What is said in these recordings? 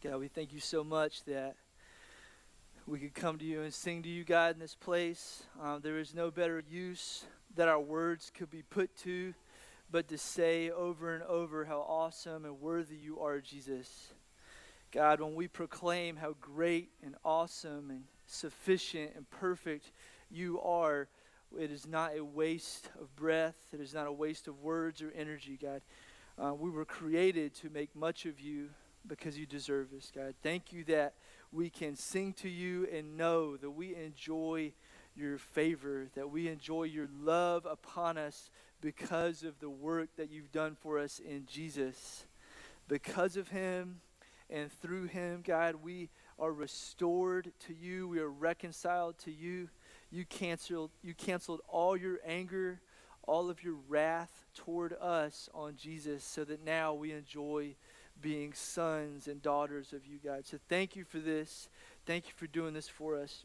God, we thank you so much that we could come to you and sing to you, God, in this place. There is no better use that our words could be put to but to say over and over how awesome and worthy you are, Jesus. God, when we proclaim how great and awesome and sufficient and perfect you are, it is not a waste of breath. It is not a waste of words or energy, God. We were created to make much of you because you deserve this, God. Thank you that we can sing to you and know that we enjoy your favor, that we enjoy your love upon us because of the work that you've done for us in Jesus. Because of him and through him, God, we are restored to you. We are reconciled to you. You canceled all your anger, all of your wrath toward us on Jesus, so that now we enjoy being sons and daughters of you, God. So thank you for this. Thank you for doing this for us.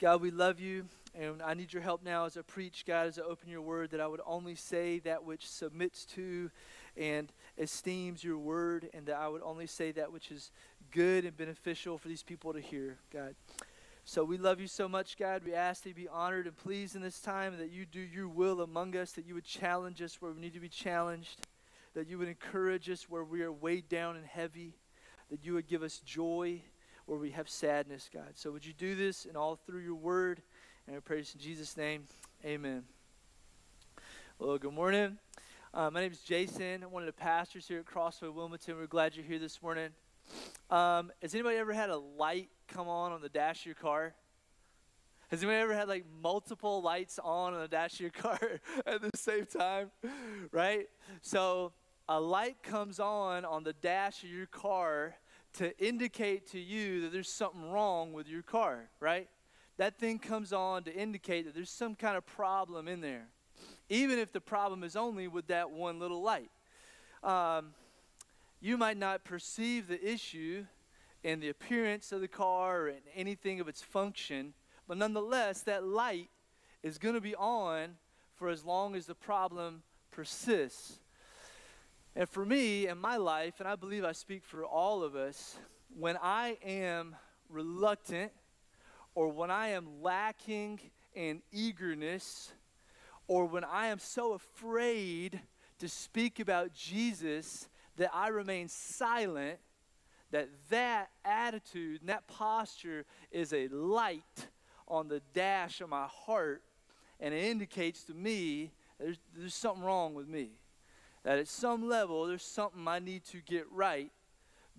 God, we love you, and I need your help now as I preach, God, as I open your word, that I would only say that which submits to and esteems your word, and that I would only say that which is good and beneficial for these people to hear, God. So we love you so much, God. We ask that you be honored and pleased in this time, that you do your will among us, that you would challenge us where we need to be challenged, that you would encourage us where we are weighed down and heavy, that you would give us joy where we have sadness, God. So would you do this and all through your word? And I pray this in Jesus' name, amen. Well, good morning. My name is Jason. I'm one of the pastors here at Crossway Wilmington. We're glad you're here this morning. Has anybody ever had a light come on the dash of your car? Has anybody ever had like multiple lights on the dash of your car at the same time, right? So a light comes on the dash of your car to indicate to you that there's something wrong with your car, right? That thing comes on to indicate that there's some kind of problem in there, even if the problem is only with that one little light. You might not perceive the issue in the appearance of the car or in anything of its function, but nonetheless, that light is going to be on for as long as the problem persists. And for me, in my life, and I believe I speak for all of us, when I am reluctant or when I am lacking in eagerness or when I am so afraid to speak about Jesus that I remain silent, that attitude and that posture is a light on the dash of my heart, and it indicates to me there's something wrong with me, that at some level there's something I need to get right,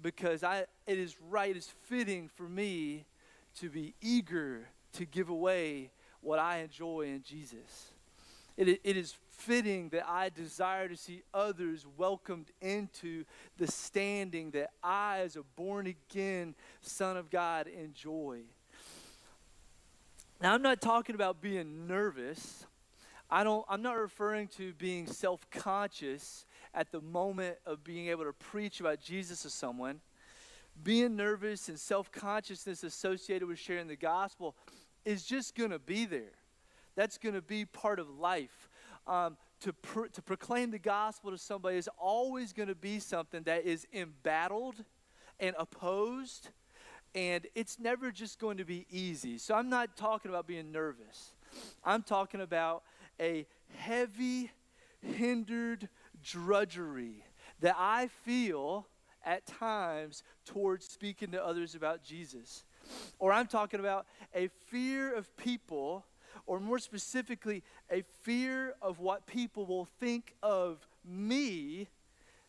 because it is right, it's fitting for me to be eager to give away what I enjoy in Jesus. It is fitting that I desire to see others welcomed into the standing that I, as a born-again son of God, enjoy. Now, I'm not talking about being nervous. I'm not referring to being self-conscious at the moment of being able to preach about Jesus to someone. Being nervous and self-consciousness associated with sharing the gospel is just going to be there. That's going to be part of life. To proclaim the gospel to somebody is always going to be something that is embattled and opposed, and it's never just going to be easy. So I'm not talking about being nervous. I'm talking about a heavy, hindered drudgery that I feel at times towards speaking to others about Jesus. Or I'm talking about a fear of people, or more specifically, a fear of what people will think of me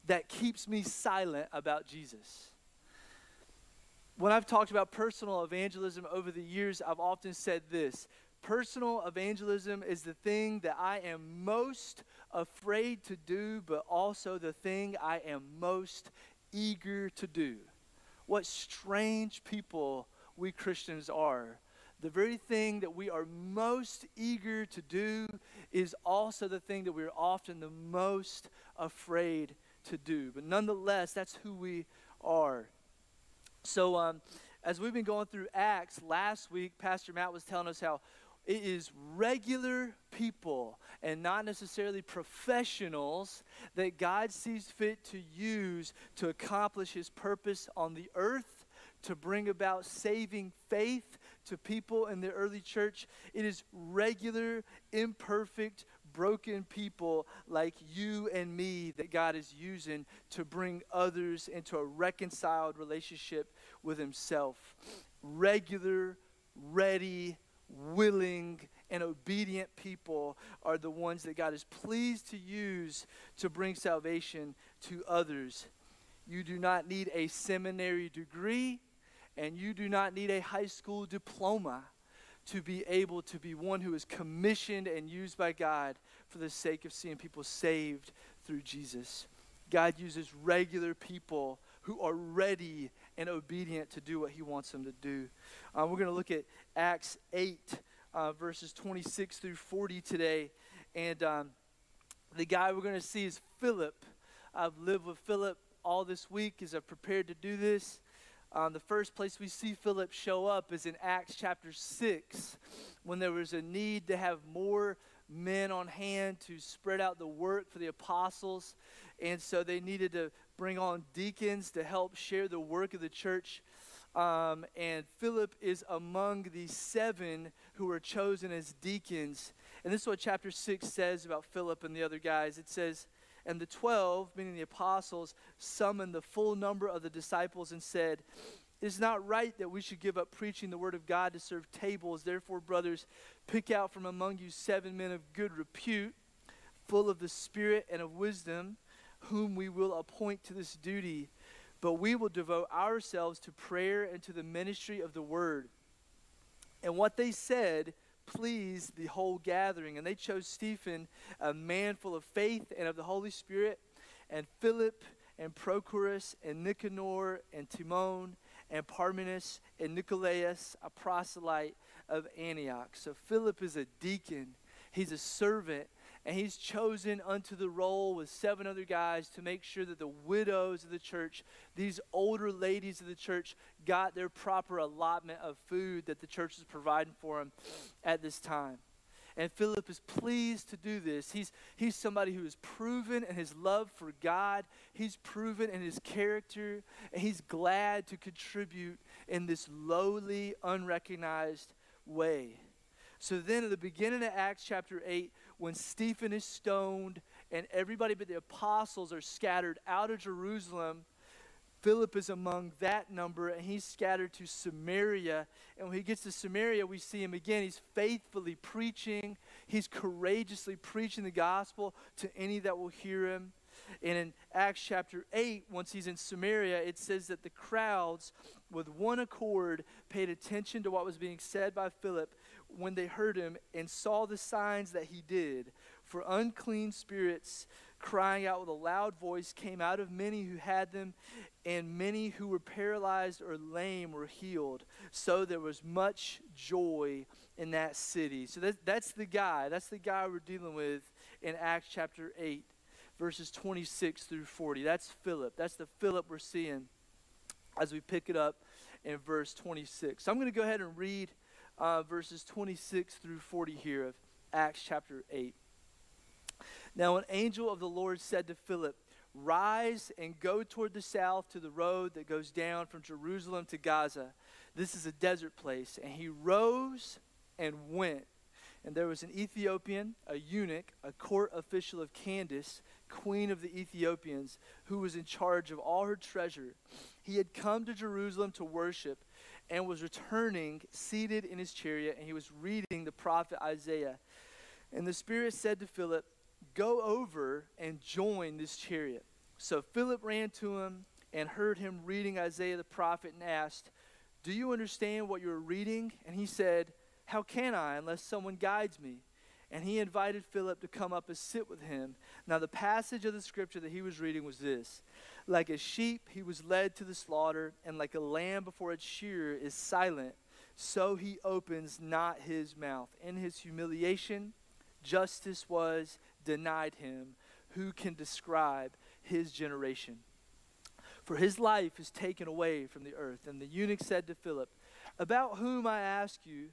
that keeps me silent about Jesus. When I've talked about personal evangelism over the years, I've often said this: personal evangelism is the thing that I am most afraid to do, but also the thing I am most eager to do. What strange people we Christians are. The very thing that we are most eager to do is also the thing that we're often the most afraid to do. But nonetheless, that's who we are. So as we've been going through Acts, last week Pastor Matt was telling us how It is regular people and not necessarily professionals that God sees fit to use to accomplish his purpose on the earth, to bring about saving faith to people in the early church. It is regular, imperfect, broken people like you and me that God is using to bring others into a reconciled relationship with himself. Regular, ready, willing, and obedient people are the ones that God is pleased to use to bring salvation to others. You do not need a seminary degree, and you do not need a high school diploma to be able to be one who is commissioned and used by God for the sake of seeing people saved through Jesus. God uses regular people who are ready and obedient to do what he wants them to do. We're going to look at Acts 8, verses 26 through 40 today. And the guy we're going to see is Philip. I've lived with Philip all this week as I've prepared to do this. The first place we see Philip show up is in Acts chapter 6, when there was a need to have more men on hand to spread out the work for the apostles. And so they needed to bring on deacons to help share the work of the church. And Philip is among the 7 who were chosen as deacons. And this is what chapter 6 says about Philip and the other guys. It says, "And the 12, meaning the apostles, summoned the full number of the disciples and said, 'It is not right that we should give up preaching the word of God to serve tables. Therefore, brothers, pick out from among you 7 men of good repute, full of the Spirit and of wisdom, whom we will appoint to this duty. But we will devote ourselves to prayer and to the ministry of the word.' And what they said pleased the whole gathering. And they chose Stephen, a man full of faith and of the Holy Spirit, and Philip, and Prochorus, and Nicanor, and Timon, and Parmenas, and Nicolaus, a proselyte of Antioch." So Philip is a deacon. He's a servant. And he's chosen unto the role with 7 other guys to make sure that the widows of the church, these older ladies of the church, got their proper allotment of food that the church is providing for them at this time. And Philip is pleased to do this. He's somebody who is proven in his love for God. He's proven in his character. And he's glad to contribute in this lowly, unrecognized way. So then at the beginning of Acts chapter 8, when Stephen is stoned and everybody but the apostles are scattered out of Jerusalem, Philip is among that number, and he's scattered to Samaria. And when he gets to Samaria, we see him again. He's faithfully preaching. He's courageously preaching the gospel to any that will hear him. And in Acts chapter 8, once he's in Samaria, it says that the crowds with one accord paid attention to what was being said by Philip when they heard him and saw the signs that he did. For unclean spirits, crying out with a loud voice, came out of many who had them, and many who were paralyzed or lame were healed. So there was much joy in that city. So that's the guy. That's the guy we're dealing with in Acts chapter 8, verses 26 through 40. That's Philip. That's the Philip we're seeing as we pick it up in verse 26. So I'm going to go ahead and read verses 26 through 40 here of Acts chapter 8. "Now an angel of the Lord said to Philip, 'Rise and go toward the south to the road that goes down from Jerusalem to Gaza. This is a desert place.' And he rose and went. And there was an Ethiopian, a eunuch, a court official of Candace, queen of the Ethiopians, who was in charge of all her treasure. He had come to Jerusalem to worship and was returning seated in his chariot, and he was reading the prophet Isaiah. And the Spirit said to Philip, 'Go over and join this chariot.' So Philip ran to him and heard him reading Isaiah the prophet and asked, 'Do you understand what you're reading?' And he said, 'How can I unless someone guides me?' And he invited Philip to come up and sit with him. Now the passage of the scripture that he was reading was this: 'Like a sheep he was led to the slaughter, and like a lamb before its shearer is silent, so he opens not his mouth. In his humiliation justice was denied him. Who can describe his generation? For his life is taken away from the earth.' And the eunuch said to Philip, 'About whom, I ask you,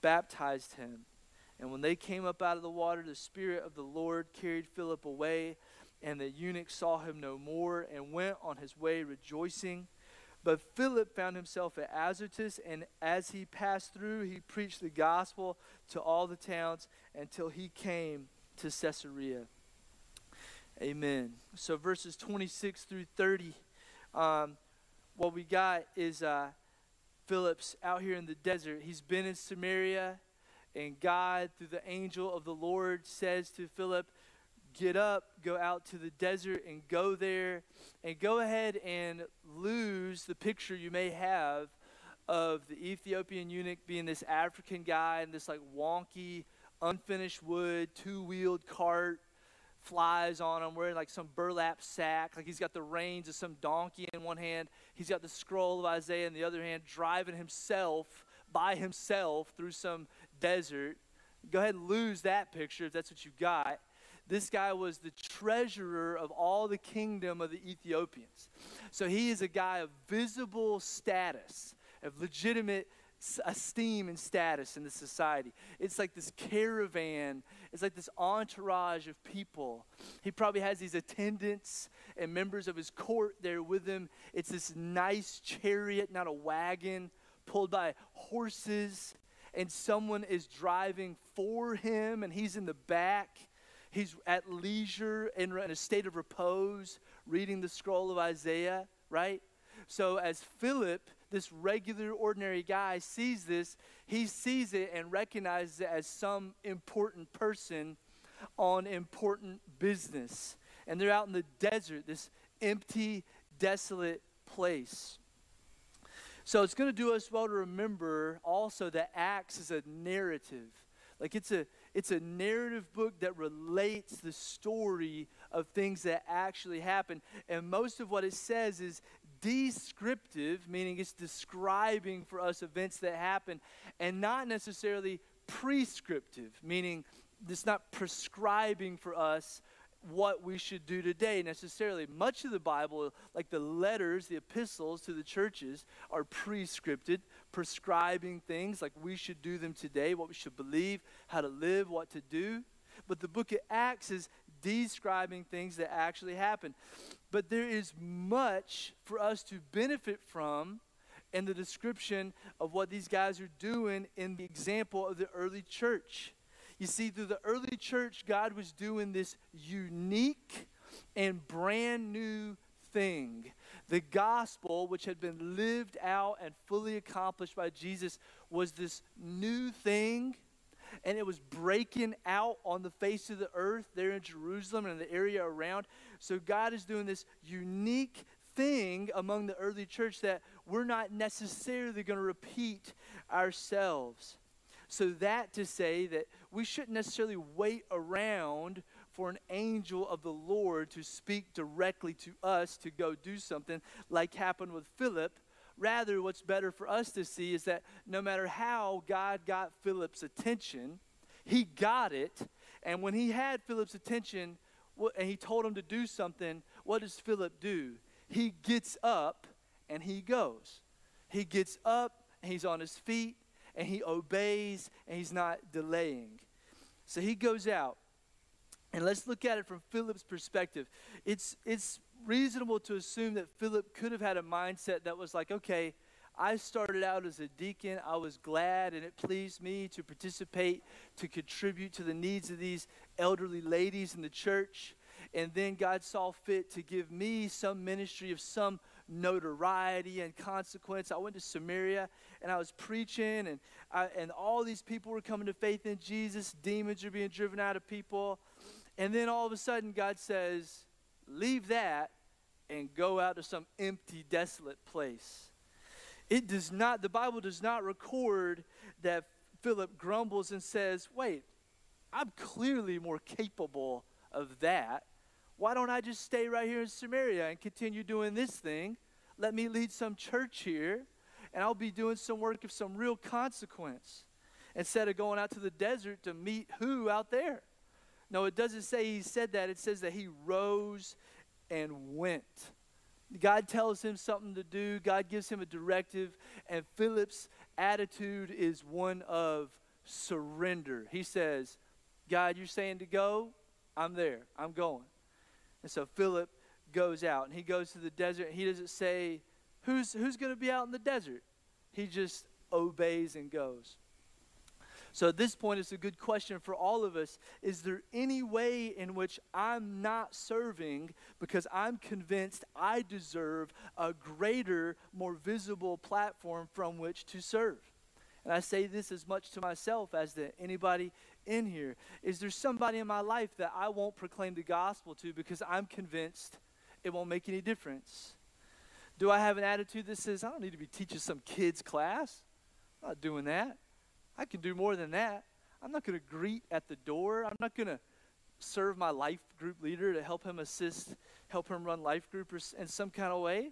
baptized him. And when they came up out of the water, the Spirit of the Lord carried Philip away, and the eunuch saw him no more and went on his way rejoicing. But Philip found himself at Azotus, and as he passed through, he preached the gospel to all the towns until he came to Caesarea. Amen. So verses 26 through 30, what we got is Philip's out here in the desert. He's been in Samaria, and God, through the angel of the Lord, says to Philip, "Get up, go out to the desert and go there and go ahead and lose the picture you may have of the Ethiopian eunuch being this African guy in this like wonky, unfinished wood, two-wheeled cart, flies on him, wearing like some burlap sack, like he's got the reins of some donkey in one hand, he's got the scroll of Isaiah in the other hand, driving himself by himself through some desert. Go ahead and lose that picture if that's what you've got." This guy was the treasurer of all the kingdom of the Ethiopians. So he is a guy of visible status, of legitimate esteem and status in the society. It's like this caravan. It's like this entourage of people. He probably has these attendants and members of his court there with him. It's this nice chariot, not a wagon, pulled by horses. And someone is driving for him, and he's in the back. He's at leisure and in a state of repose, reading the scroll of Isaiah, right? So as Philip, this regular, ordinary guy, sees this, he sees it and recognizes it as some important person on important business. And they're out in the desert, this empty, desolate place. So it's going to do us well to remember also that Acts is a narrative. Like it's a narrative book that relates the story of things that actually happen. And most of what it says is descriptive, meaning it's describing for us events that happen, and not necessarily prescriptive, meaning it's not prescribing for us what we should do today necessarily. Much of the Bible, like the letters, the epistles to the churches, are prescripted, prescribing things like we should do them today, what we should believe, how to live, what to do. But the book of Acts is describing things that actually happen. But there is much for us to benefit from in the description of what these guys are doing in the example of the early church. You see, through the early church, God was doing this unique and brand new thing. The gospel, which had been lived out and fully accomplished by Jesus, was this new thing, and it was breaking out on the face of the earth there in Jerusalem and in the area around. So God is doing this unique thing among the early church that we're not necessarily going to repeat ourselves. So that to say that we shouldn't necessarily wait around for an angel of the Lord to speak directly to us to go do something like happened with Philip. Rather, what's better for us to see is that no matter how God got Philip's attention, he got it. And when he had Philip's attention and he told him to do something, what does Philip do? He gets up and he goes. He gets up and he's on his feet. And he obeys, and he's not delaying. So he goes out. And let's look at it from Philip's perspective. It's reasonable to assume that Philip could have had a mindset that was like, okay, I started out as a deacon. I was glad, and it pleased me to participate, to contribute to the needs of these elderly ladies in the church. And then God saw fit to give me some ministry of some notoriety and consequence. I went to Samaria and I was preaching, and all these people were coming to faith in Jesus. Demons are being driven out of people. And then all of a sudden God says, leave that and go out to some empty, desolate place. The Bible does not record that Philip grumbles and says, wait, I'm clearly more capable of that. Why don't I just stay right here in Samaria and continue doing this thing? Let me lead some church here, and I'll be doing some work of some real consequence instead of going out to the desert to meet who out there? No, it doesn't say he said that. It says that he rose and went. God tells him something to do. God gives him a directive, and Philip's attitude is one of surrender. He says, God, you're saying to go? I'm there. I'm going. And so Philip goes out, and he goes to the desert. He doesn't say, who's going to be out in the desert? He just obeys and goes. So at this point, it's a good question for all of us. Is there any way in which I'm not serving because I'm convinced I deserve a greater, more visible platform from which to serve? And I say this as much to myself as to anybody in here. Is there somebody in my life that I won't proclaim the gospel to because I'm convinced it won't make any difference? Do I have an attitude that says, I don't need to be teaching some kids' class? I'm not doing that. I can do more than that. I'm not going to greet at the door. I'm not going to serve my life group leader to help him assist, help him run life group in some kind of way.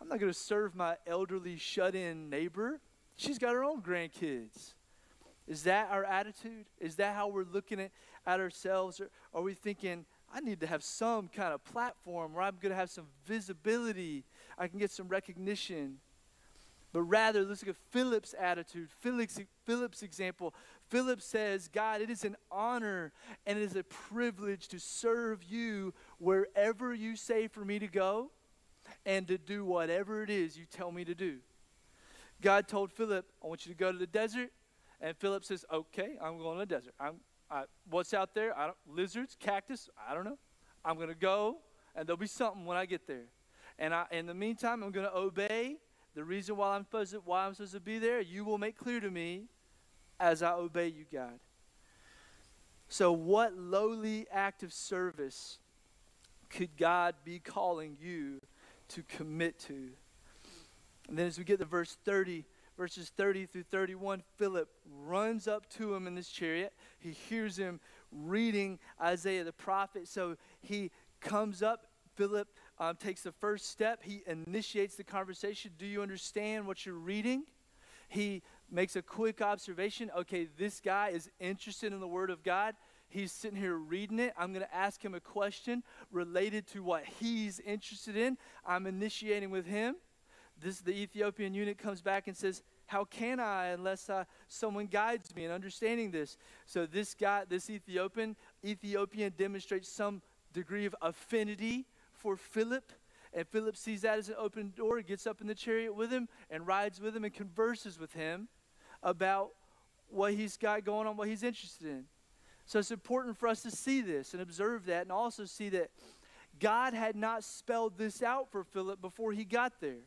I'm not going to serve my elderly shut-in neighbor. She's got her own grandkids. Is that our attitude? Is that how we're looking at ourselves? Or are we thinking, I need to have some kind of platform where I'm going to have some visibility, I can get some recognition? But rather, let's look at Philip's attitude, Philip's example. Philip says, God, it is an honor and it is a privilege to serve you wherever you say for me to go and to do whatever it is you tell me to do. God told Philip, I want you to go to the desert. And Philip says, okay, I'm going to the desert. What's out there? Lizards, cactus, I don't know. I'm going to go, and there'll be something when I get there. And in the meantime, I'm going to obey. The reason why I'm supposed to be there, you will make clear to me as I obey you, God. So what lowly act of service could God be calling you to commit to? And then as we get to verse 30, verses 30 through 31, Philip runs up to him in this chariot. He hears him reading Isaiah the prophet. So he comes up, Philip takes the first step. He initiates the conversation. Do you understand what you're reading? He makes a quick observation. Okay, this guy is interested in the Word of God. He's sitting here reading it. I'm going to ask him a question related to what he's interested in. I'm initiating with him. The Ethiopian eunuch comes back and says, how can I unless someone guides me in understanding this? So this guy, this Ethiopian demonstrates some degree of affinity for Philip, and Philip sees that as an open door, gets up in the chariot with him and rides with him and converses with him about what he's got going on, what he's interested in. So it's important for us to see this and observe that, and also see that God had not spelled this out for Philip before he got there.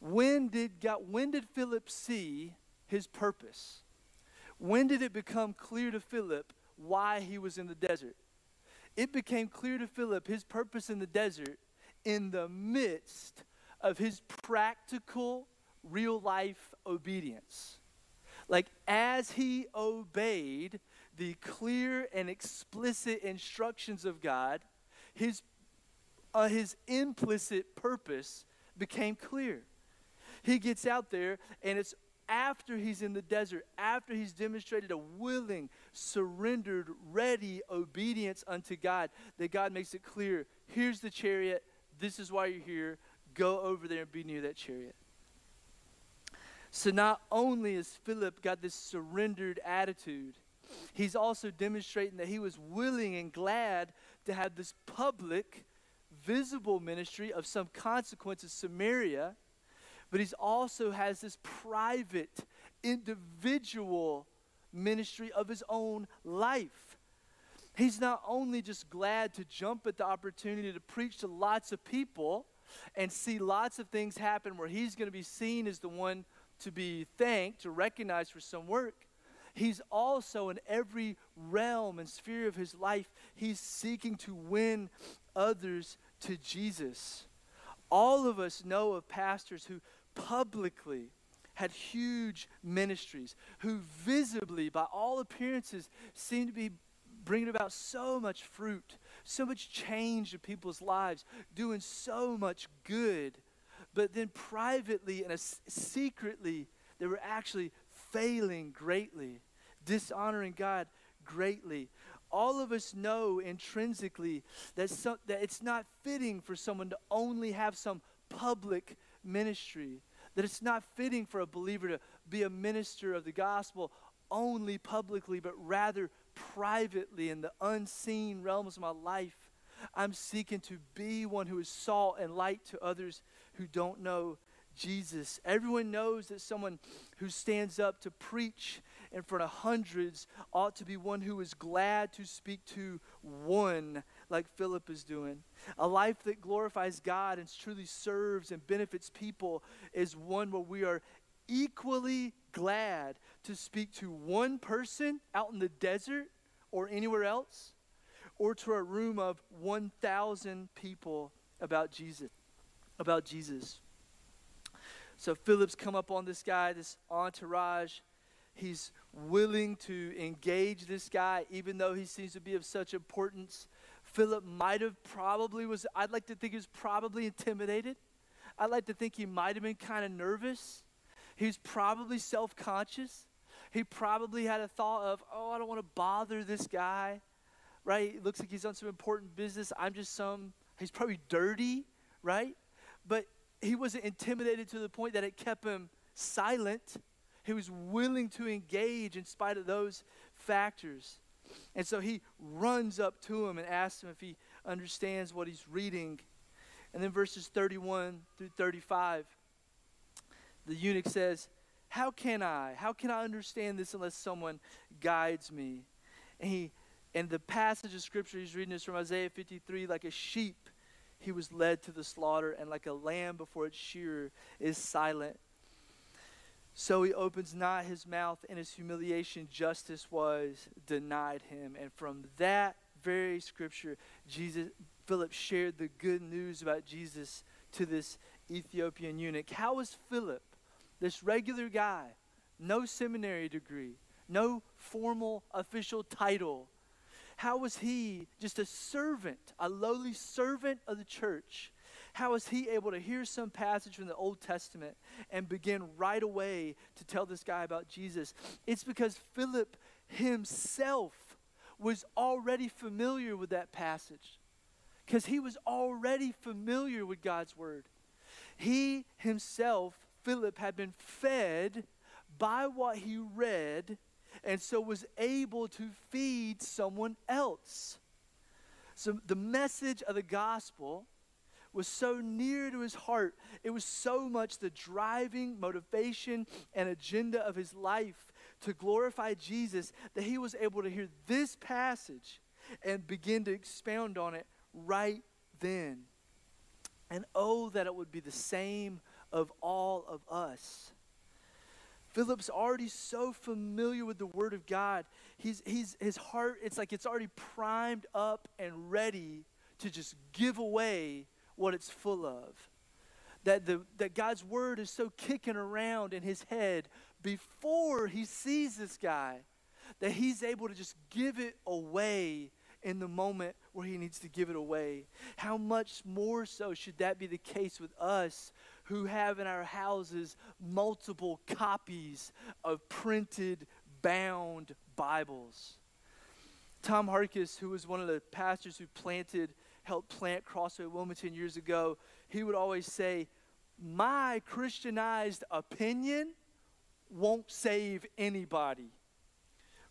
When did Philip see his purpose? When did it become clear to Philip why he was in the desert? It became clear to Philip his purpose in the desert in the midst of his practical, real-life obedience. Like, as he obeyed the clear and explicit instructions of God, his implicit purpose became clear. He gets out there, and it's after he's in the desert, after he's demonstrated a willing, surrendered, ready obedience unto God, that God makes it clear, here's the chariot, this is why you're here, go over there and be near that chariot. So not only has Philip got this surrendered attitude, he's also demonstrating that he was willing and glad to have this public, visible ministry of some consequence in Samaria. But he also has this private, individual ministry of his own life. He's not only just glad to jump at the opportunity to preach to lots of people and see lots of things happen where he's going to be seen as the one to be thanked, to recognize for some work. He's also, in every realm and sphere of his life, he's seeking to win others to Jesus. All of us know of pastors who publicly had huge ministries, who visibly, by all appearances, seemed to be bringing about so much fruit, so much change in people's lives, doing so much good. But then privately and secretly, they were actually failing greatly, dishonoring God greatly. All of us know intrinsically that it's not fitting for someone to only have some public ministry, that it's not fitting for a believer to be a minister of the gospel only publicly, but rather privately in the unseen realms of my life. I'm seeking to be one who is salt and light to others who don't know Jesus. Everyone knows that someone who stands up to preach in front of hundreds ought to be one who is glad to speak to one, like Philip is doing. A life that glorifies God and truly serves and benefits people is one where we are equally glad to speak to one person out in the desert or anywhere else, or to a room of 1,000 people about Jesus. So Philip's come up on this guy, this entourage. He's willing to engage this guy, even though he seems to be of such importance. Philip might have probably was, I'd like to think he was probably intimidated. I'd like to think he might have been kind of nervous. He was probably self-conscious. He probably had a thought of, oh, I don't want to bother this guy, right? It looks like he's on some important business. He's probably dirty, right? But he wasn't intimidated to the point that it kept him silent. He was willing to engage in spite of those factors. And so he runs up to him and asks him if he understands what he's reading. And then verses 31 through 35, the eunuch says, how can I understand this unless someone guides me? And the passage of scripture he's reading is from Isaiah 53, like a sheep he was led to the slaughter, and like a lamb before its shearer is silent, so he opens not his mouth. In his humiliation, justice was denied him. And from that very scripture, Philip shared the good news about Jesus to this Ethiopian eunuch. How was Philip, this regular guy, no seminary degree, no formal official title, how was he, just a servant, a lowly servant of the church, how was he able to hear some passage from the Old Testament and begin right away to tell this guy about Jesus? It's because Philip himself was already familiar with that passage, because he was already familiar with God's word. He himself, Philip, had been fed by what he read, and so was able to feed someone else. So the message of the gospel was so near to his heart. It was so much the driving motivation and agenda of his life to glorify Jesus that he was able to hear this passage and begin to expound on it right then. And oh, that it would be the same of all of us. Philip's already so familiar with the Word of God. His heart, it's like it's already primed up and ready to just give away what it's full of. That God's Word is so kicking around in his head before he sees this guy that he's able to just give it away in the moment where he needs to give it away. How much more so should that be the case with us, who have in our houses multiple copies of printed, bound Bibles? Tom Harkis, who was one of the pastors who helped plant Crossway Wilmington years ago, he would always say, my Christianized opinion won't save anybody.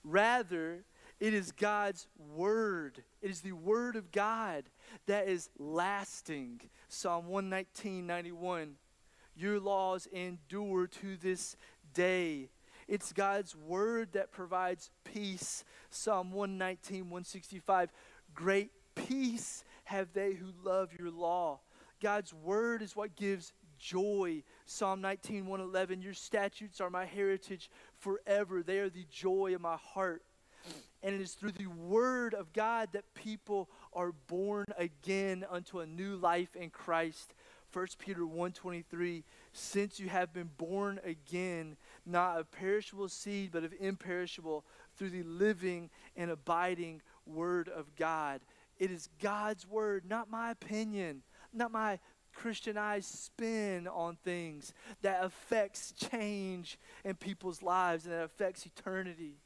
Rather, it is God's word. It is the word of God that is lasting. Psalm 119:91. Your laws endure to this day. It's God's word that provides peace. Psalm 119:165. Great peace have they who love your law. God's word is what gives joy. Psalm 19:111. Your statutes are my heritage forever. They are the joy of my heart. And it is through the word of God that people are born again unto a new life in Christ. 1 Peter 1:23, since you have been born again, not of perishable seed, but of imperishable, through the living and abiding Word of God. It is God's Word, not my opinion, not my Christianized spin on things, that affects change in people's lives and that affects eternity.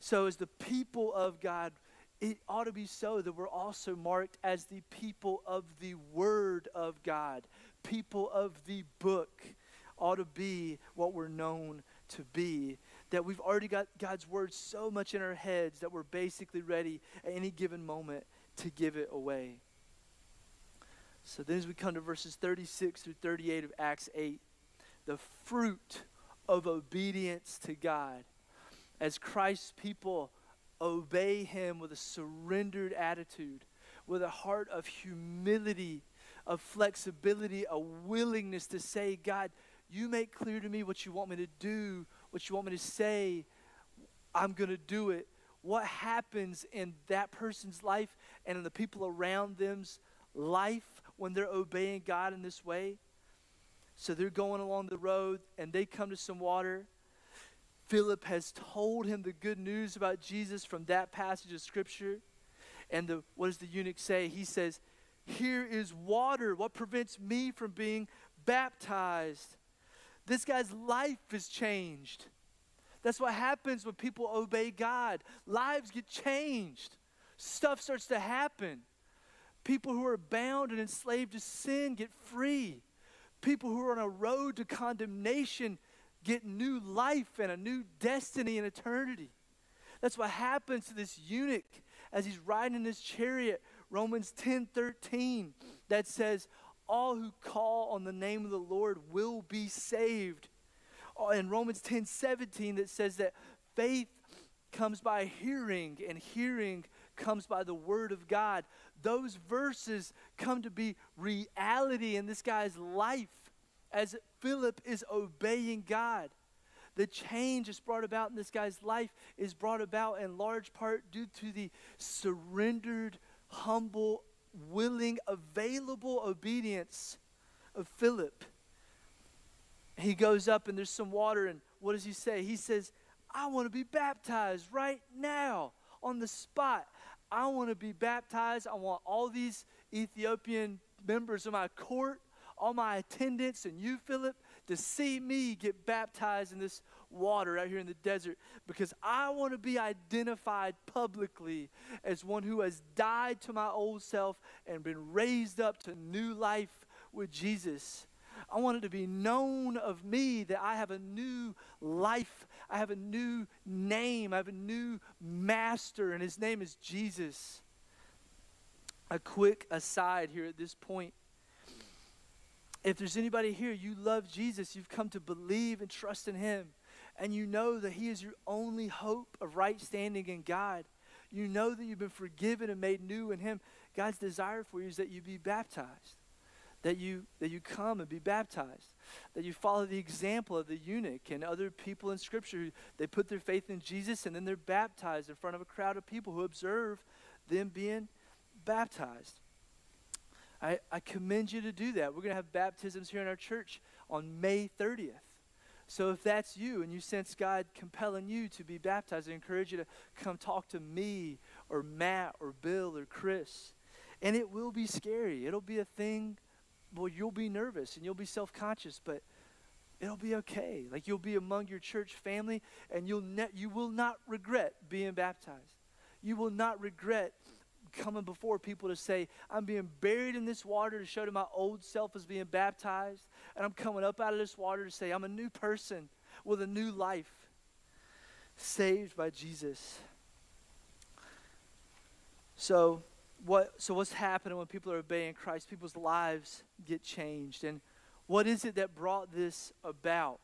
So as the people of God, it ought to be so that we're also marked as the people of the Word of God. People of the book ought to be what we're known to be. That we've already got God's Word so much in our heads that we're basically ready at any given moment to give it away. So then as we come to verses 36 through 38 of Acts 8, the fruit of obedience to God. As Christ's people obey Him with a surrendered attitude, with a heart of humility, of flexibility, a willingness to say, God, you make clear to me what you want me to do, what you want me to say, I'm going to do it. What happens in that person's life and in the people around them's life when they're obeying God in this way? So they're going along the road and they come to some water. Philip has told him the good news about Jesus from that passage of Scripture. And what does the eunuch say? He says, here is water. What prevents me from being baptized? This guy's life is changed. That's what happens when people obey God. Lives get changed. Stuff starts to happen. People who are bound and enslaved to sin get free. People who are on a road to condemnation get new life and a new destiny in eternity. That's what happens to this eunuch as he's riding in his chariot. Romans 10:13 that says, all who call on the name of the Lord will be saved. And Romans 10:17 that says that faith comes by hearing, and hearing comes by the Word of God. Those verses come to be reality in this guy's life as Philip is obeying God. The change is brought about in this guy's life is brought about in large part due to the surrendered, humble, willing, available obedience of Philip. He goes up and there's some water, and what does he say? He says, I want to be baptized right now on the spot. I want to be baptized. I want all these Ethiopian members of my court, all my attendants, and you, Philip, to see me get baptized in this water out here in the desert, because I want to be identified publicly as one who has died to my old self and been raised up to new life with Jesus. I want it to be known of me that I have a new life. I have a new name. I have a new master, and his name is Jesus. A quick aside here at this point. If there's anybody here, you love Jesus, you've come to believe and trust in Him, and you know that He is your only hope of right standing in God. You know that you've been forgiven and made new in Him. God's desire for you is that you be baptized, that you come and be baptized, that you follow the example of the eunuch and other people in Scripture who they put their faith in Jesus and then they're baptized in front of a crowd of people who observe them being baptized. I commend you to do that. We're going to have baptisms here in our church on May 30th. So if that's you and you sense God compelling you to be baptized, I encourage you to come talk to me or Matt or Bill or Chris. And it will be scary. It'll be a thing. Well, you'll be nervous and you'll be self-conscious, but it'll be okay. Like, you'll be among your church family, and you will not regret being baptized. You will not regret coming before people to say, I'm being buried in this water to show to my old self as being baptized, and I'm coming up out of this water to say I'm a new person with a new life, saved by Jesus. So what's happening when people are obeying Christ? People's lives get changed. And what is it that brought this about?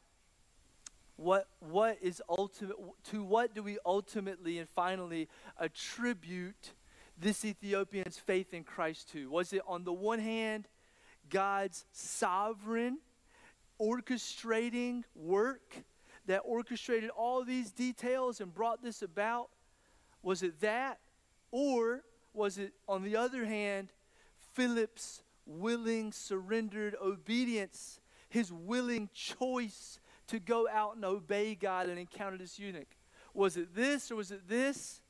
What is ultimate? To what do we ultimately and finally attribute this Ethiopian's faith in Christ to? Was it, on the one hand, God's sovereign, orchestrating work that orchestrated all these details and brought this about? Was it that? Or was it, on the other hand, Philip's willing, surrendered obedience, his willing choice to go out and obey God and encounter this eunuch. Was it this or was it this?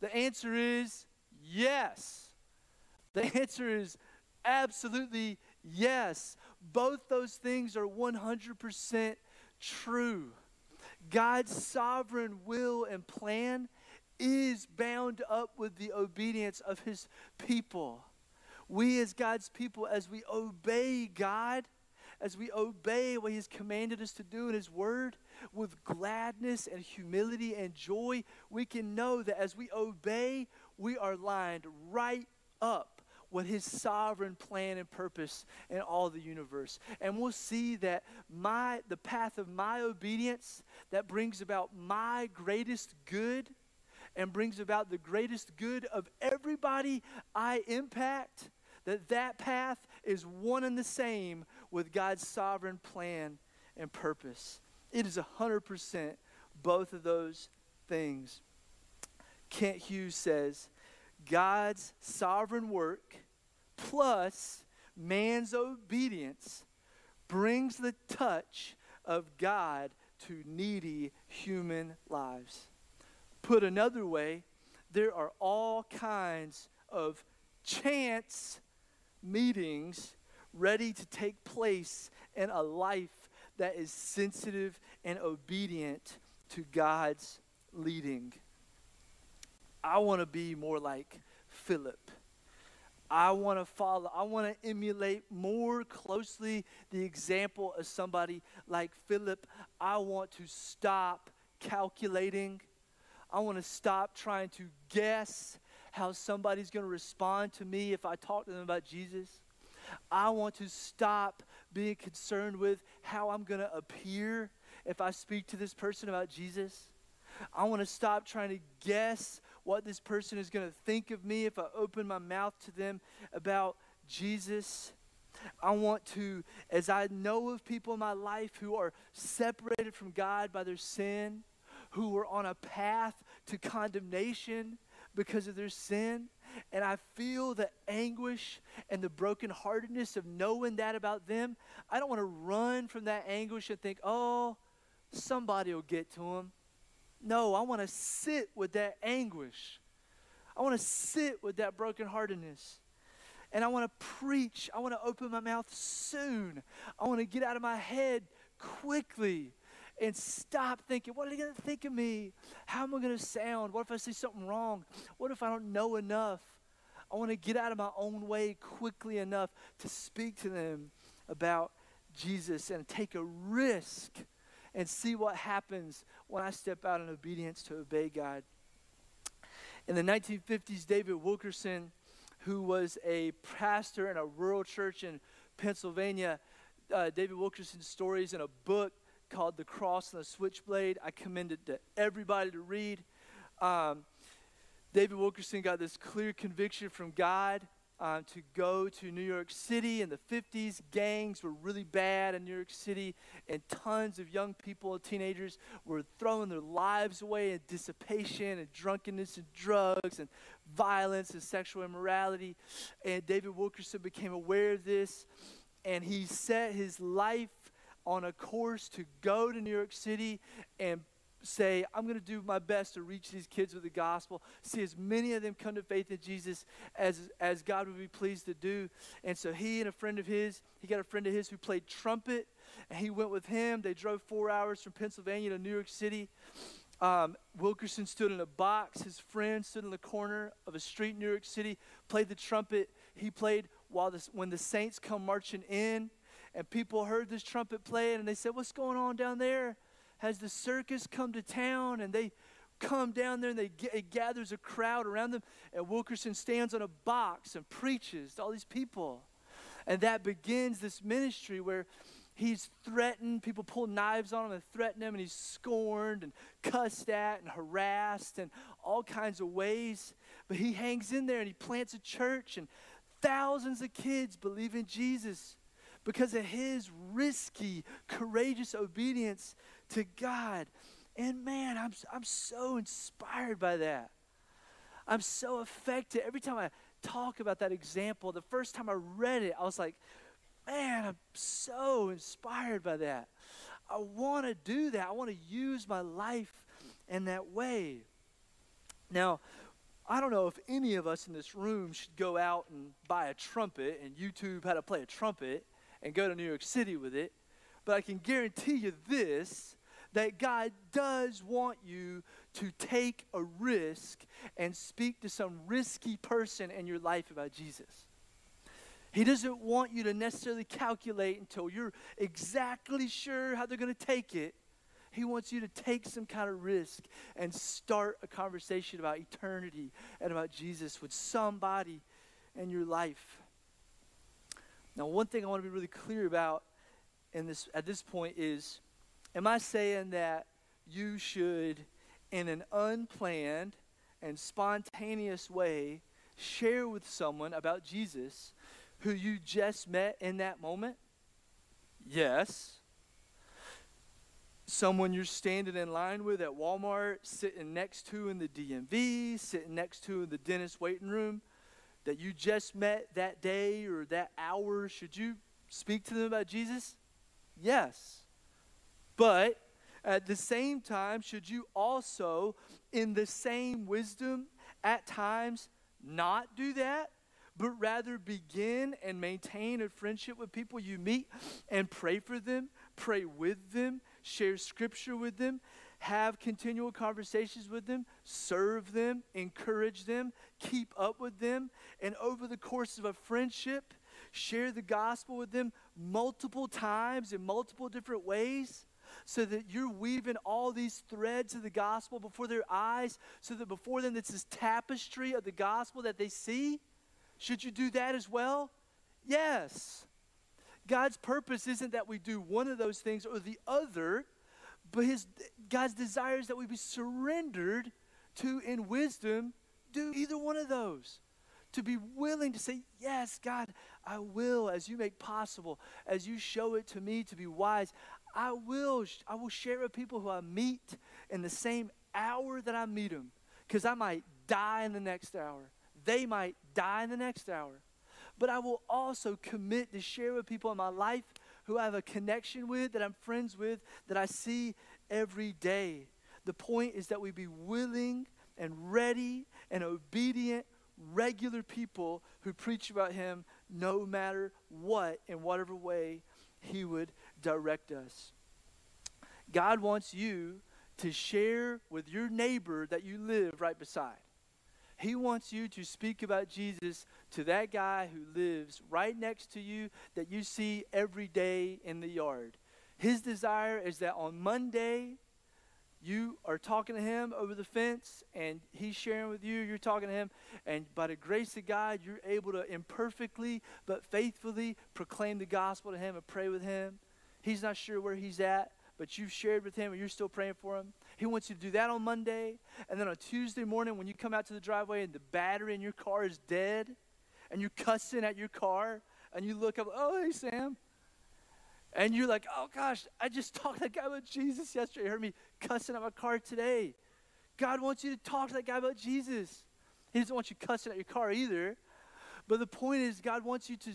The answer is yes. The answer is absolutely yes. Both those things are 100% true. God's sovereign will and plan is bound up with the obedience of his people. We as God's people, as we obey God, as we obey what he's commanded us to do in his word, with gladness and humility and joy, we can know that as we obey, we are lined right up with his sovereign plan and purpose in all the universe. And we'll see that the path of my obedience that brings about my greatest good and brings about the greatest good of everybody I impact, that path is one and the same with God's sovereign plan and purpose. It is 100% both of those things. Kent Hughes says, God's sovereign work plus man's obedience brings the touch of God to needy human lives. Put another way, there are all kinds of chance meetings ready to take place in a life that is sensitive and obedient to God's leading. I want to be more like Philip. I want to emulate more closely the example of somebody like Philip. I want to stop calculating. I want to stop trying to guess how somebody's going to respond to me if I talk to them about Jesus. I want to stop being concerned with how I'm going to appear if I speak to this person about Jesus. I want to stop trying to guess what this person is going to think of me if I open my mouth to them about Jesus. I want to, as I know of people in my life who are separated from God by their sin, who are on a path to condemnation because of their sin, and I feel the anguish and the brokenheartedness of knowing that about them, I don't want to run from that anguish and think, oh, somebody will get to them. No, I want to sit with that anguish. I want to sit with that brokenheartedness. And I want to preach. I want to open my mouth soon. I want to get out of my head quickly and stop thinking, what are they going to think of me? How am I going to sound? What if I say something wrong? What if I don't know enough? I want to get out of my own way quickly enough to speak to them about Jesus and take a risk and see what happens when I step out in obedience to obey God. In the 1950s, David Wilkerson, who was a pastor in a rural church in Pennsylvania, David Wilkerson's stories in a book called The Cross and the Switchblade. I commend it to everybody to read. David Wilkerson got this clear conviction from God to go to New York City in the 50s. Gangs were really bad in New York City, and tons of young people and teenagers were throwing their lives away in dissipation and drunkenness and drugs and violence and sexual immorality. And David Wilkerson became aware of this, and he set his life on a course to go to New York City and say, I'm going to do my best to reach these kids with the gospel, see as many of them come to faith in Jesus as God would be pleased to do. And so he got a friend of his who played trumpet, and he went with him. They drove 4 hours from Pennsylvania to New York City. Wilkerson stood in a box. His friend stood in the corner of a street in New York City, played the trumpet. He played When the Saints Come Marching In. And people heard this trumpet playing, and they said, what's going on down there? Has the circus come to town? And they come down there, and it gathers a crowd around them. And Wilkerson stands on a box and preaches to all these people. And that begins this ministry where he's threatened. People pull knives on him and threaten him, and he's scorned and cussed at and harassed in all kinds of ways. But he hangs in there, and he plants a church, and thousands of kids believe in Jesus because of his risky, courageous obedience to God. And man, I'm so inspired by that. I'm so affected. Every time I talk about that example, the first time I read it, I was like, man, I'm so inspired by that. I want to do that. I want to use my life in that way. Now, I don't know if any of us in this room should go out and buy a trumpet and YouTube how to play a trumpet and go to New York City with it, but I can guarantee you this, that God does want you to take a risk and speak to some risky person in your life about Jesus. He doesn't want you to necessarily calculate until you're exactly sure how they're going to take it. He wants you to take some kind of risk and start a conversation about eternity and about Jesus with somebody in your life. Now, one thing I want to be really clear about in this at this point is, am I saying that you should, in an unplanned and spontaneous way, share with someone about Jesus who you just met in that moment? Yes. Someone you're standing in line with at Walmart, sitting next to in the DMV, sitting next to in the dentist waiting room, that you just met that day or that hour, should you speak to them about Jesus? Yes. But at the same time, should you also, in the same wisdom, at times not do that, but rather begin and maintain a friendship with people you meet and pray for them, pray with them, share scripture with them, have continual conversations with them, serve them, encourage them, keep up with them, and over the course of a friendship, share the gospel with them multiple times in multiple different ways, so that you're weaving all these threads of the gospel before their eyes, so that before them it's this tapestry of the gospel that they see? Should you do that as well? Yes. God's purpose isn't that we do one of those things or the other, but God's desire is that we be surrendered to, in wisdom, do either one of those. To be willing to say, yes, God, I will, as you make possible, as you show it to me to be wise, I will share with people who I meet in the same hour that I meet them, because I might die in the next hour. They might die in the next hour. But I will also commit to share with people in my life who I have a connection with, that I'm friends with, that I see every day. The point is that we be willing and ready and obedient, regular people who preach about him no matter what, in whatever way he would direct us. God wants you to share with your neighbor that you live right beside. He wants you to speak about Jesus to that guy who lives right next to you that you see every day in the yard. His desire is that on Monday, you are talking to him over the fence, and he's sharing with you, you're talking to him, and by the grace of God, you're able to imperfectly but faithfully proclaim the gospel to him and pray with him. He's not sure where he's at, but you've shared with him and you're still praying for him. He wants you to do that on Monday, and then on Tuesday morning when you come out to the driveway and the battery in your car is dead, and you're cussing at your car, and you look up, oh, hey, Sam. And you're like, oh, gosh, I just talked to that guy about Jesus yesterday. You heard me cussing at my car today. God wants you to talk to that guy about Jesus. He doesn't want you cussing at your car either. But the point is, God wants you to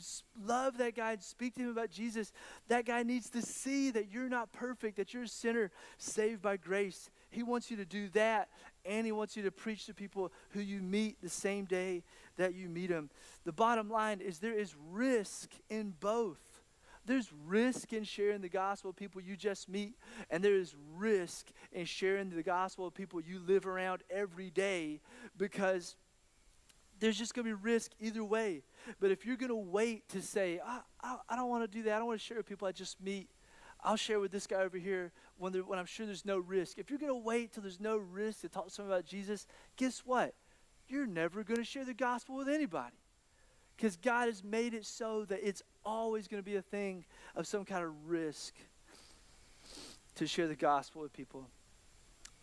love that guy and speak to him about Jesus. That guy needs to see that you're not perfect, that you're a sinner saved by grace. He wants you to do that, and he wants you to preach to people who you meet the same day that you meet them. The bottom line is there is risk in both. There's risk in sharing the gospel with people you just meet, and there is risk in sharing the gospel with people you live around every day, because there's just going to be risk either way. But if you're going to wait to say, I don't want to do that, I don't want to share with people I just meet, I'll share with this guy over here when I'm sure there's no risk. If you're going to wait till there's no risk to talk to someone about Jesus, guess what? You're never going to share the gospel with anybody. Because God has made it so that it's always going to be a thing of some kind of risk to share the gospel with people.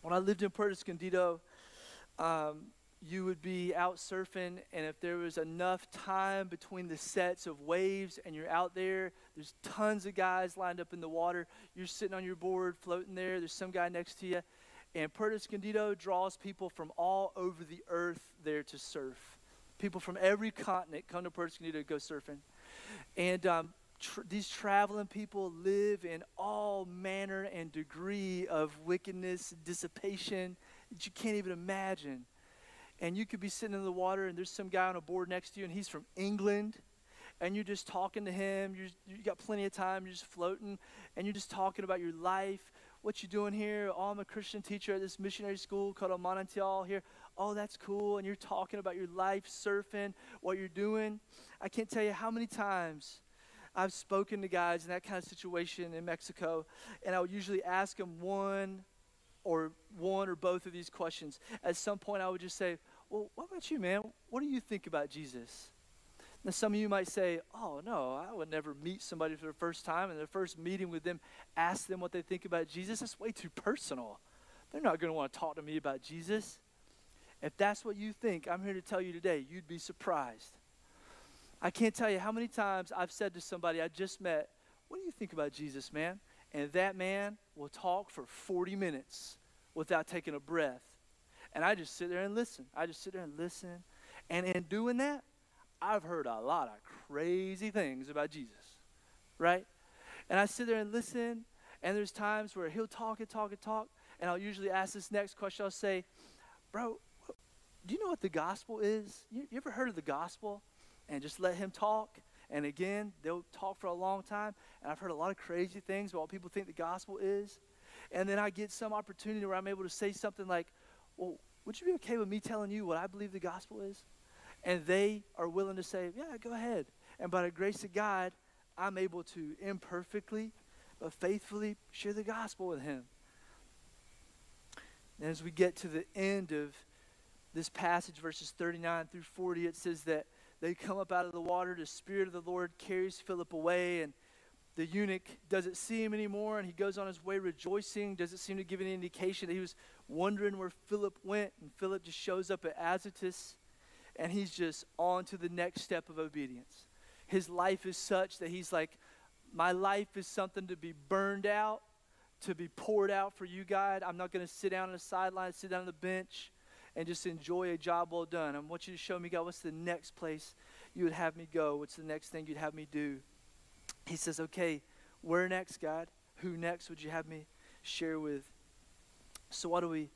When I lived in Puerto Escondido, you would be out surfing, and if there was enough time between the sets of waves and you're out there, there's tons of guys lined up in the water. You're sitting on your board floating there. There's some guy next to you. And Puerto Escondido draws people from all over the earth there to surf. people from every continent come to Puerto Escondido to go surfing. And these traveling people live in all manner and degree of wickedness, dissipation that you can't even imagine. And you could be sitting in the water and there's some guy on a board next to you and he's from England. And you're just talking to him. You got plenty of time. You're just floating. And you're just talking about your life. What you doing here? Oh, I'm a Christian teacher at this missionary school called Manantial here. Oh, that's cool. And you're talking about your life, surfing, what you're doing. I can't tell you how many times I've spoken to guys in that kind of situation in Mexico, and I would usually ask them one or both of these questions. At some point, I would just say, well, what about you, man? What do you think about Jesus? Now, some of you might say, oh, no, I would never meet somebody for the first time, and their first meeting with them, ask them what they think about Jesus. That's way too personal. They're not going to want to talk to me about Jesus. If that's what you think, I'm here to tell you today, you'd be surprised. I can't tell you how many times I've said to somebody I just met, what do you think about Jesus, man? And that man will talk for 40 minutes without taking a breath. And I just sit there and listen. I just sit there and listen. And in doing that, I've heard a lot of crazy things about Jesus, right? And I sit there and listen, and there's times where he'll talk and talk and talk, and I'll usually ask this next question. I'll say, bro, do you know what the gospel is? You ever heard of the gospel? And just let him talk, and again, they'll talk for a long time, and I've heard a lot of crazy things about what people think the gospel is. And then I get some opportunity where I'm able to say something like, well, would you be okay with me telling you what I believe the gospel is? And they are willing to say, yeah, go ahead. And by the grace of God, I'm able to imperfectly but faithfully share the gospel with him. And as we get to the end of this passage, verses 39 through 40, it says that they come up out of the water. The Spirit of the Lord carries Philip away, and the eunuch doesn't see him anymore, and he goes on his way rejoicing. Doesn't seem to give any indication that he was wondering where Philip went, and Philip just shows up at Azotus. And he's just on to the next step of obedience. His life is such that he's like, my life is something to be burned out, to be poured out for you, God. I'm not going to sit down on the sideline, sit down on the bench, and just enjoy a job well done. I want you to show me, God, what's the next place you would have me go? What's the next thing you'd have me do? He says, okay, where next, God? Who next would you have me share with? So what do we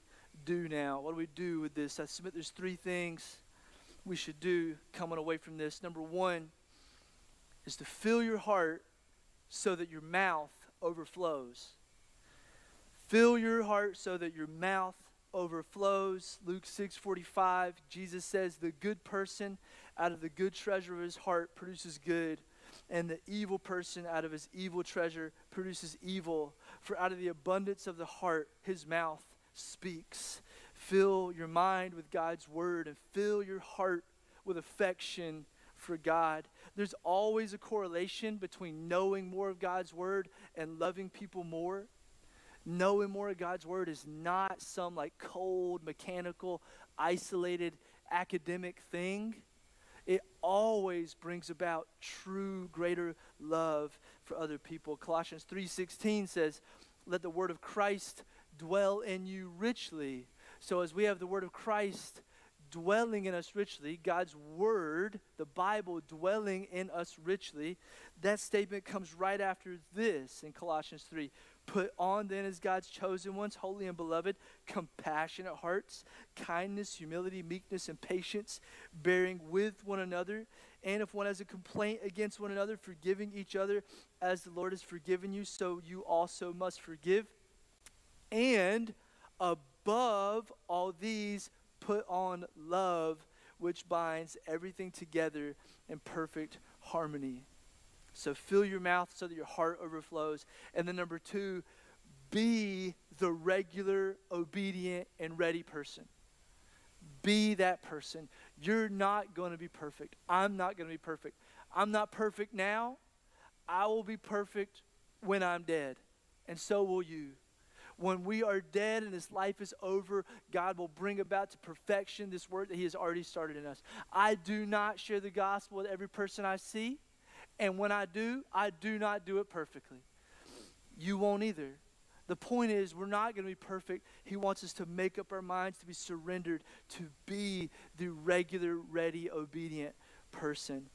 do now? What do we do with this? I submit there's three things we should do coming away from this. Number one is to fill your heart so that your mouth overflows. Fill your heart so that your mouth overflows. Luke 6:45, Jesus says, the good person out of the good treasure of his heart produces good, and the evil person out of his evil treasure produces evil. For out of the abundance of the heart, his mouth speaks. Fill your mind with God's word and fill your heart with affection for God. There's always a correlation between knowing more of God's word and loving people more. Knowing more of God's word is not some like cold, mechanical, isolated, academic thing. It always brings about true, greater love for other people. Colossians 3:16 says, let the word of Christ dwell in you richly. So as we have the word of Christ dwelling in us richly, God's word, the Bible, dwelling in us richly, that statement comes right after this in Colossians 3. Put on then as God's chosen ones, holy and beloved, compassionate hearts, kindness, humility, meekness, and patience, bearing with one another. And if one has a complaint against one another, forgiving each other as the Lord has forgiven you, so you also must forgive. And above all these, put on love, which binds everything together in perfect harmony. So fill your mouth so that your heart overflows. And then number two, be the regular, obedient, and ready person. Be that person. You're not going to be perfect. I'm not going to be perfect. I'm not perfect now. I will be perfect when I'm dead, and so will you. When we are dead and this life is over, God will bring about to perfection this work that he has already started in us. I do not share the gospel with every person I see. And when I do not do it perfectly. You won't either. The point is, we're not going to be perfect. He wants us to make up our minds, to be surrendered, to be the regular, ready, obedient person.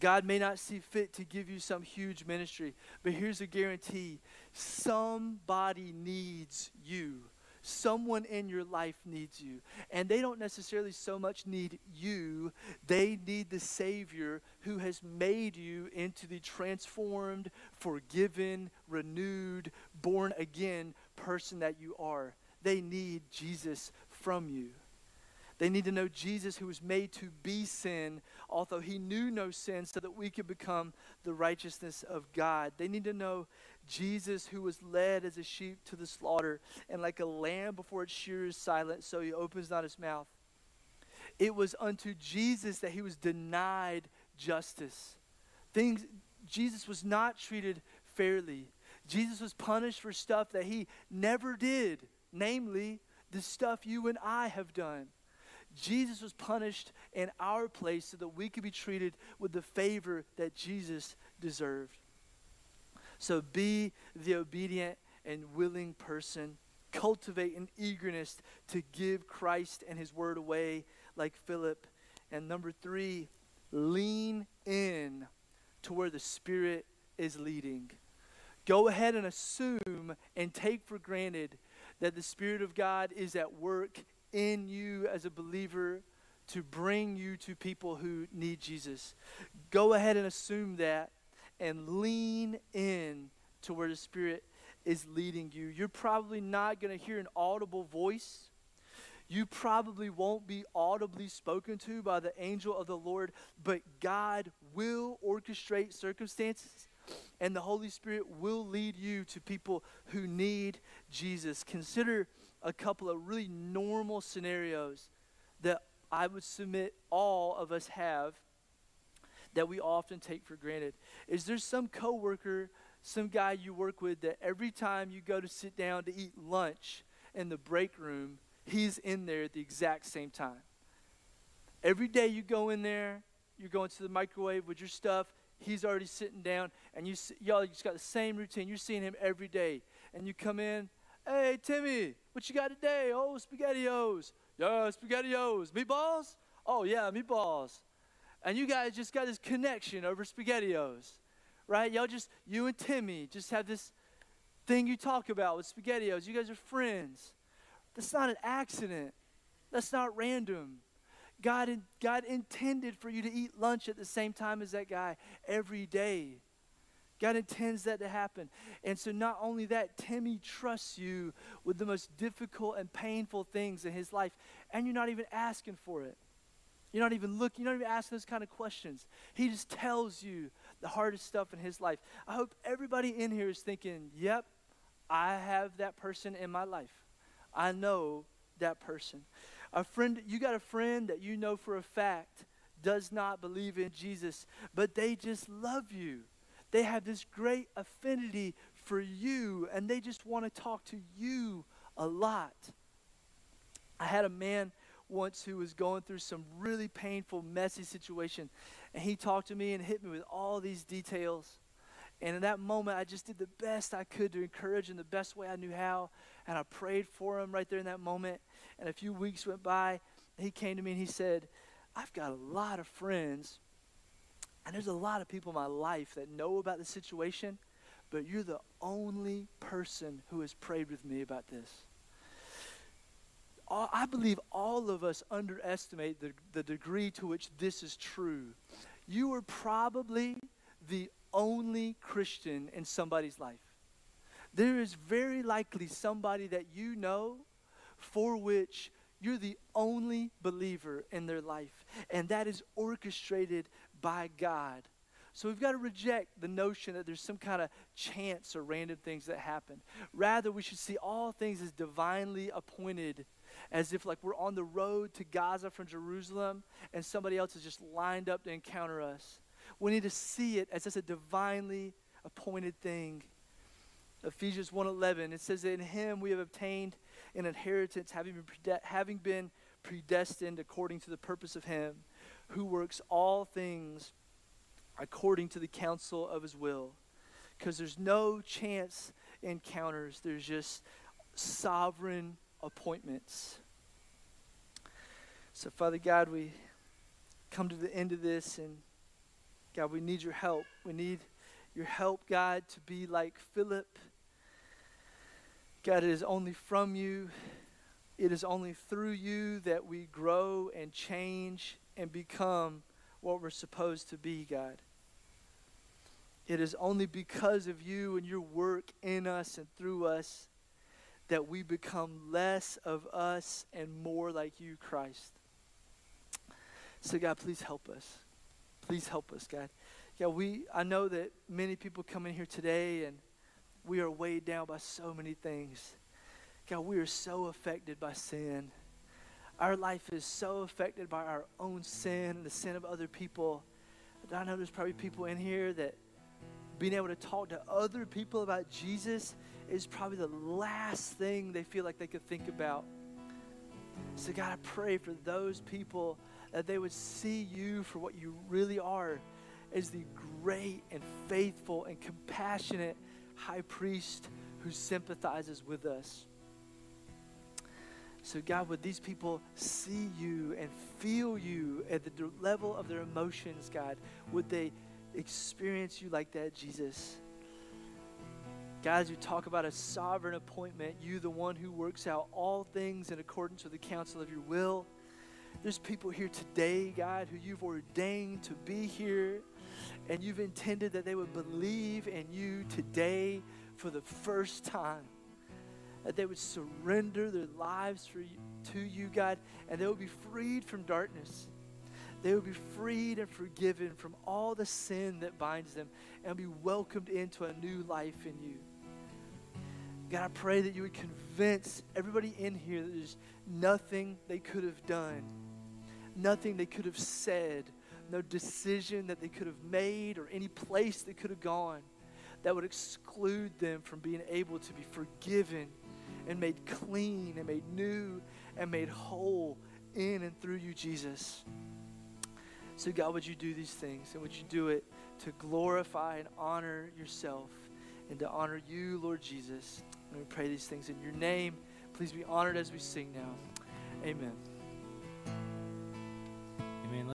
God may not see fit to give you some huge ministry, but here's a guarantee. Somebody needs you. Someone in your life needs you. And they don't necessarily so much need you. They need the Savior who has made you into the transformed, forgiven, renewed, born again person that you are. They need Jesus from you. They need to know Jesus, who was made to be sin, although he knew no sin, so that we could become the righteousness of God. They need to know Jesus, who was led as a sheep to the slaughter, and like a lamb before its shearer is silent, so he opens not his mouth. It was unto Jesus that he was denied justice. Jesus was not treated fairly. Jesus was punished for stuff that he never did, namely the stuff you and I have done. Jesus was punished in our place so that we could be treated with the favor that Jesus deserved. So be the obedient and willing person. Cultivate an eagerness to give Christ and his word away like Philip. And number three, lean in to where the Spirit is leading. Go ahead and assume and take for granted that the Spirit of God is at work in you as a believer to bring you to people who need Jesus. Go ahead and assume that and lean in to where the Spirit is leading you. You're probably not going to hear an audible voice. You probably won't be audibly spoken to by the angel of the Lord, but God will orchestrate circumstances, and the Holy Spirit will lead you to people who need Jesus. Consider a couple of really normal scenarios that I would submit all of us have that we often take for granted. Is there some coworker, some guy you work with that every time you go to sit down to eat lunch in the break room, he's in there at the exact same time? Every day you go in there, you're going to the microwave with your stuff, he's already sitting down, and y'all just got the same routine. You're seeing him every day, and you come in, "Hey, Timmy, what you got today?" "Oh, SpaghettiOs." "Yeah, SpaghettiOs." "Meatballs?" "Oh, yeah, meatballs." And you guys just got this connection over SpaghettiOs, right? You and Timmy just have this thing you talk about with SpaghettiOs. You guys are friends. That's not an accident. That's not random. God intended for you to eat lunch at the same time as that guy every day. God intends that to happen. And so not only that, Timmy trusts you with the most difficult and painful things in his life, and you're not even asking for it. You're not even looking. You're not even asking those kind of questions. He just tells you the hardest stuff in his life. I hope everybody in here is thinking, yep, I have that person in my life. I know that person. You got a friend that you know for a fact does not believe in Jesus, but they just love you. They have this great affinity for you, and they just want to talk to you a lot. I had a man once who was going through some really painful, messy situation, and he talked to me and hit me with all these details. And in that moment, I just did the best I could to encourage him the best way I knew how, and I prayed for him right there in that moment. And a few weeks went by, and he came to me and he said, "I've got a lot of friends, and there's a lot of people in my life that know about the situation, but you're the only person who has prayed with me about this." I believe all of us underestimate the degree to which this is true. You are probably the only Christian in somebody's life. There is very likely somebody that you know for which you're the only believer in their life, and that is orchestrated by God. So we've got to reject the notion that there's some kind of chance or random things that happen. Rather, we should see all things as divinely appointed, as if like we're on the road to Gaza from Jerusalem and somebody else is just lined up to encounter us. We need to see it as just a divinely appointed thing. Ephesians 1:11, it says that in him we have obtained an inheritance, having been predestined according to the purpose of him who works all things according to the counsel of his will. Because there's no chance encounters. There's just sovereign appointments. So, Father God, we come to the end of this, and God, we need your help. We need your help, God, to be like Philip. God, it is only from you, it is only through you that we grow and change and become what we're supposed to be, God. It is only because of you and your work in us and through us that we become less of us and more like you, Christ. So God, please help us. Please help us, God. Yeah, I know that many people come in here today and we are weighed down by so many things. God, we are so affected by sin. Our life is so affected by our own sin and the sin of other people. I know there's probably people in here that being able to talk to other people about Jesus is probably the last thing they feel like they could think about. So God, I pray for those people that they would see you for what you really are, as the great and faithful and compassionate high priest who sympathizes with us. So God, would these people see you and feel you at the level of their emotions, God? Would they experience you like that, Jesus? God, as you talk about a sovereign appointment, you, the one who works out all things in accordance with the counsel of your will. There's people here today, God, who you've ordained to be here, and you've intended that they would believe in you today for the first time, that they would surrender their lives to you, God, and they would be freed from darkness. They would be freed and forgiven from all the sin that binds them and be welcomed into a new life in you. God, I pray that you would convince everybody in here that there's nothing they could have done, nothing they could have said, no decision that they could have made or any place they could have gone that would exclude them from being able to be forgiven and made clean and made new and made whole in and through you, Jesus. So God, would you do these things, and would you do it to glorify and honor yourself and to honor you, Lord Jesus. And we pray these things in your name. Please be honored as we sing now. Amen.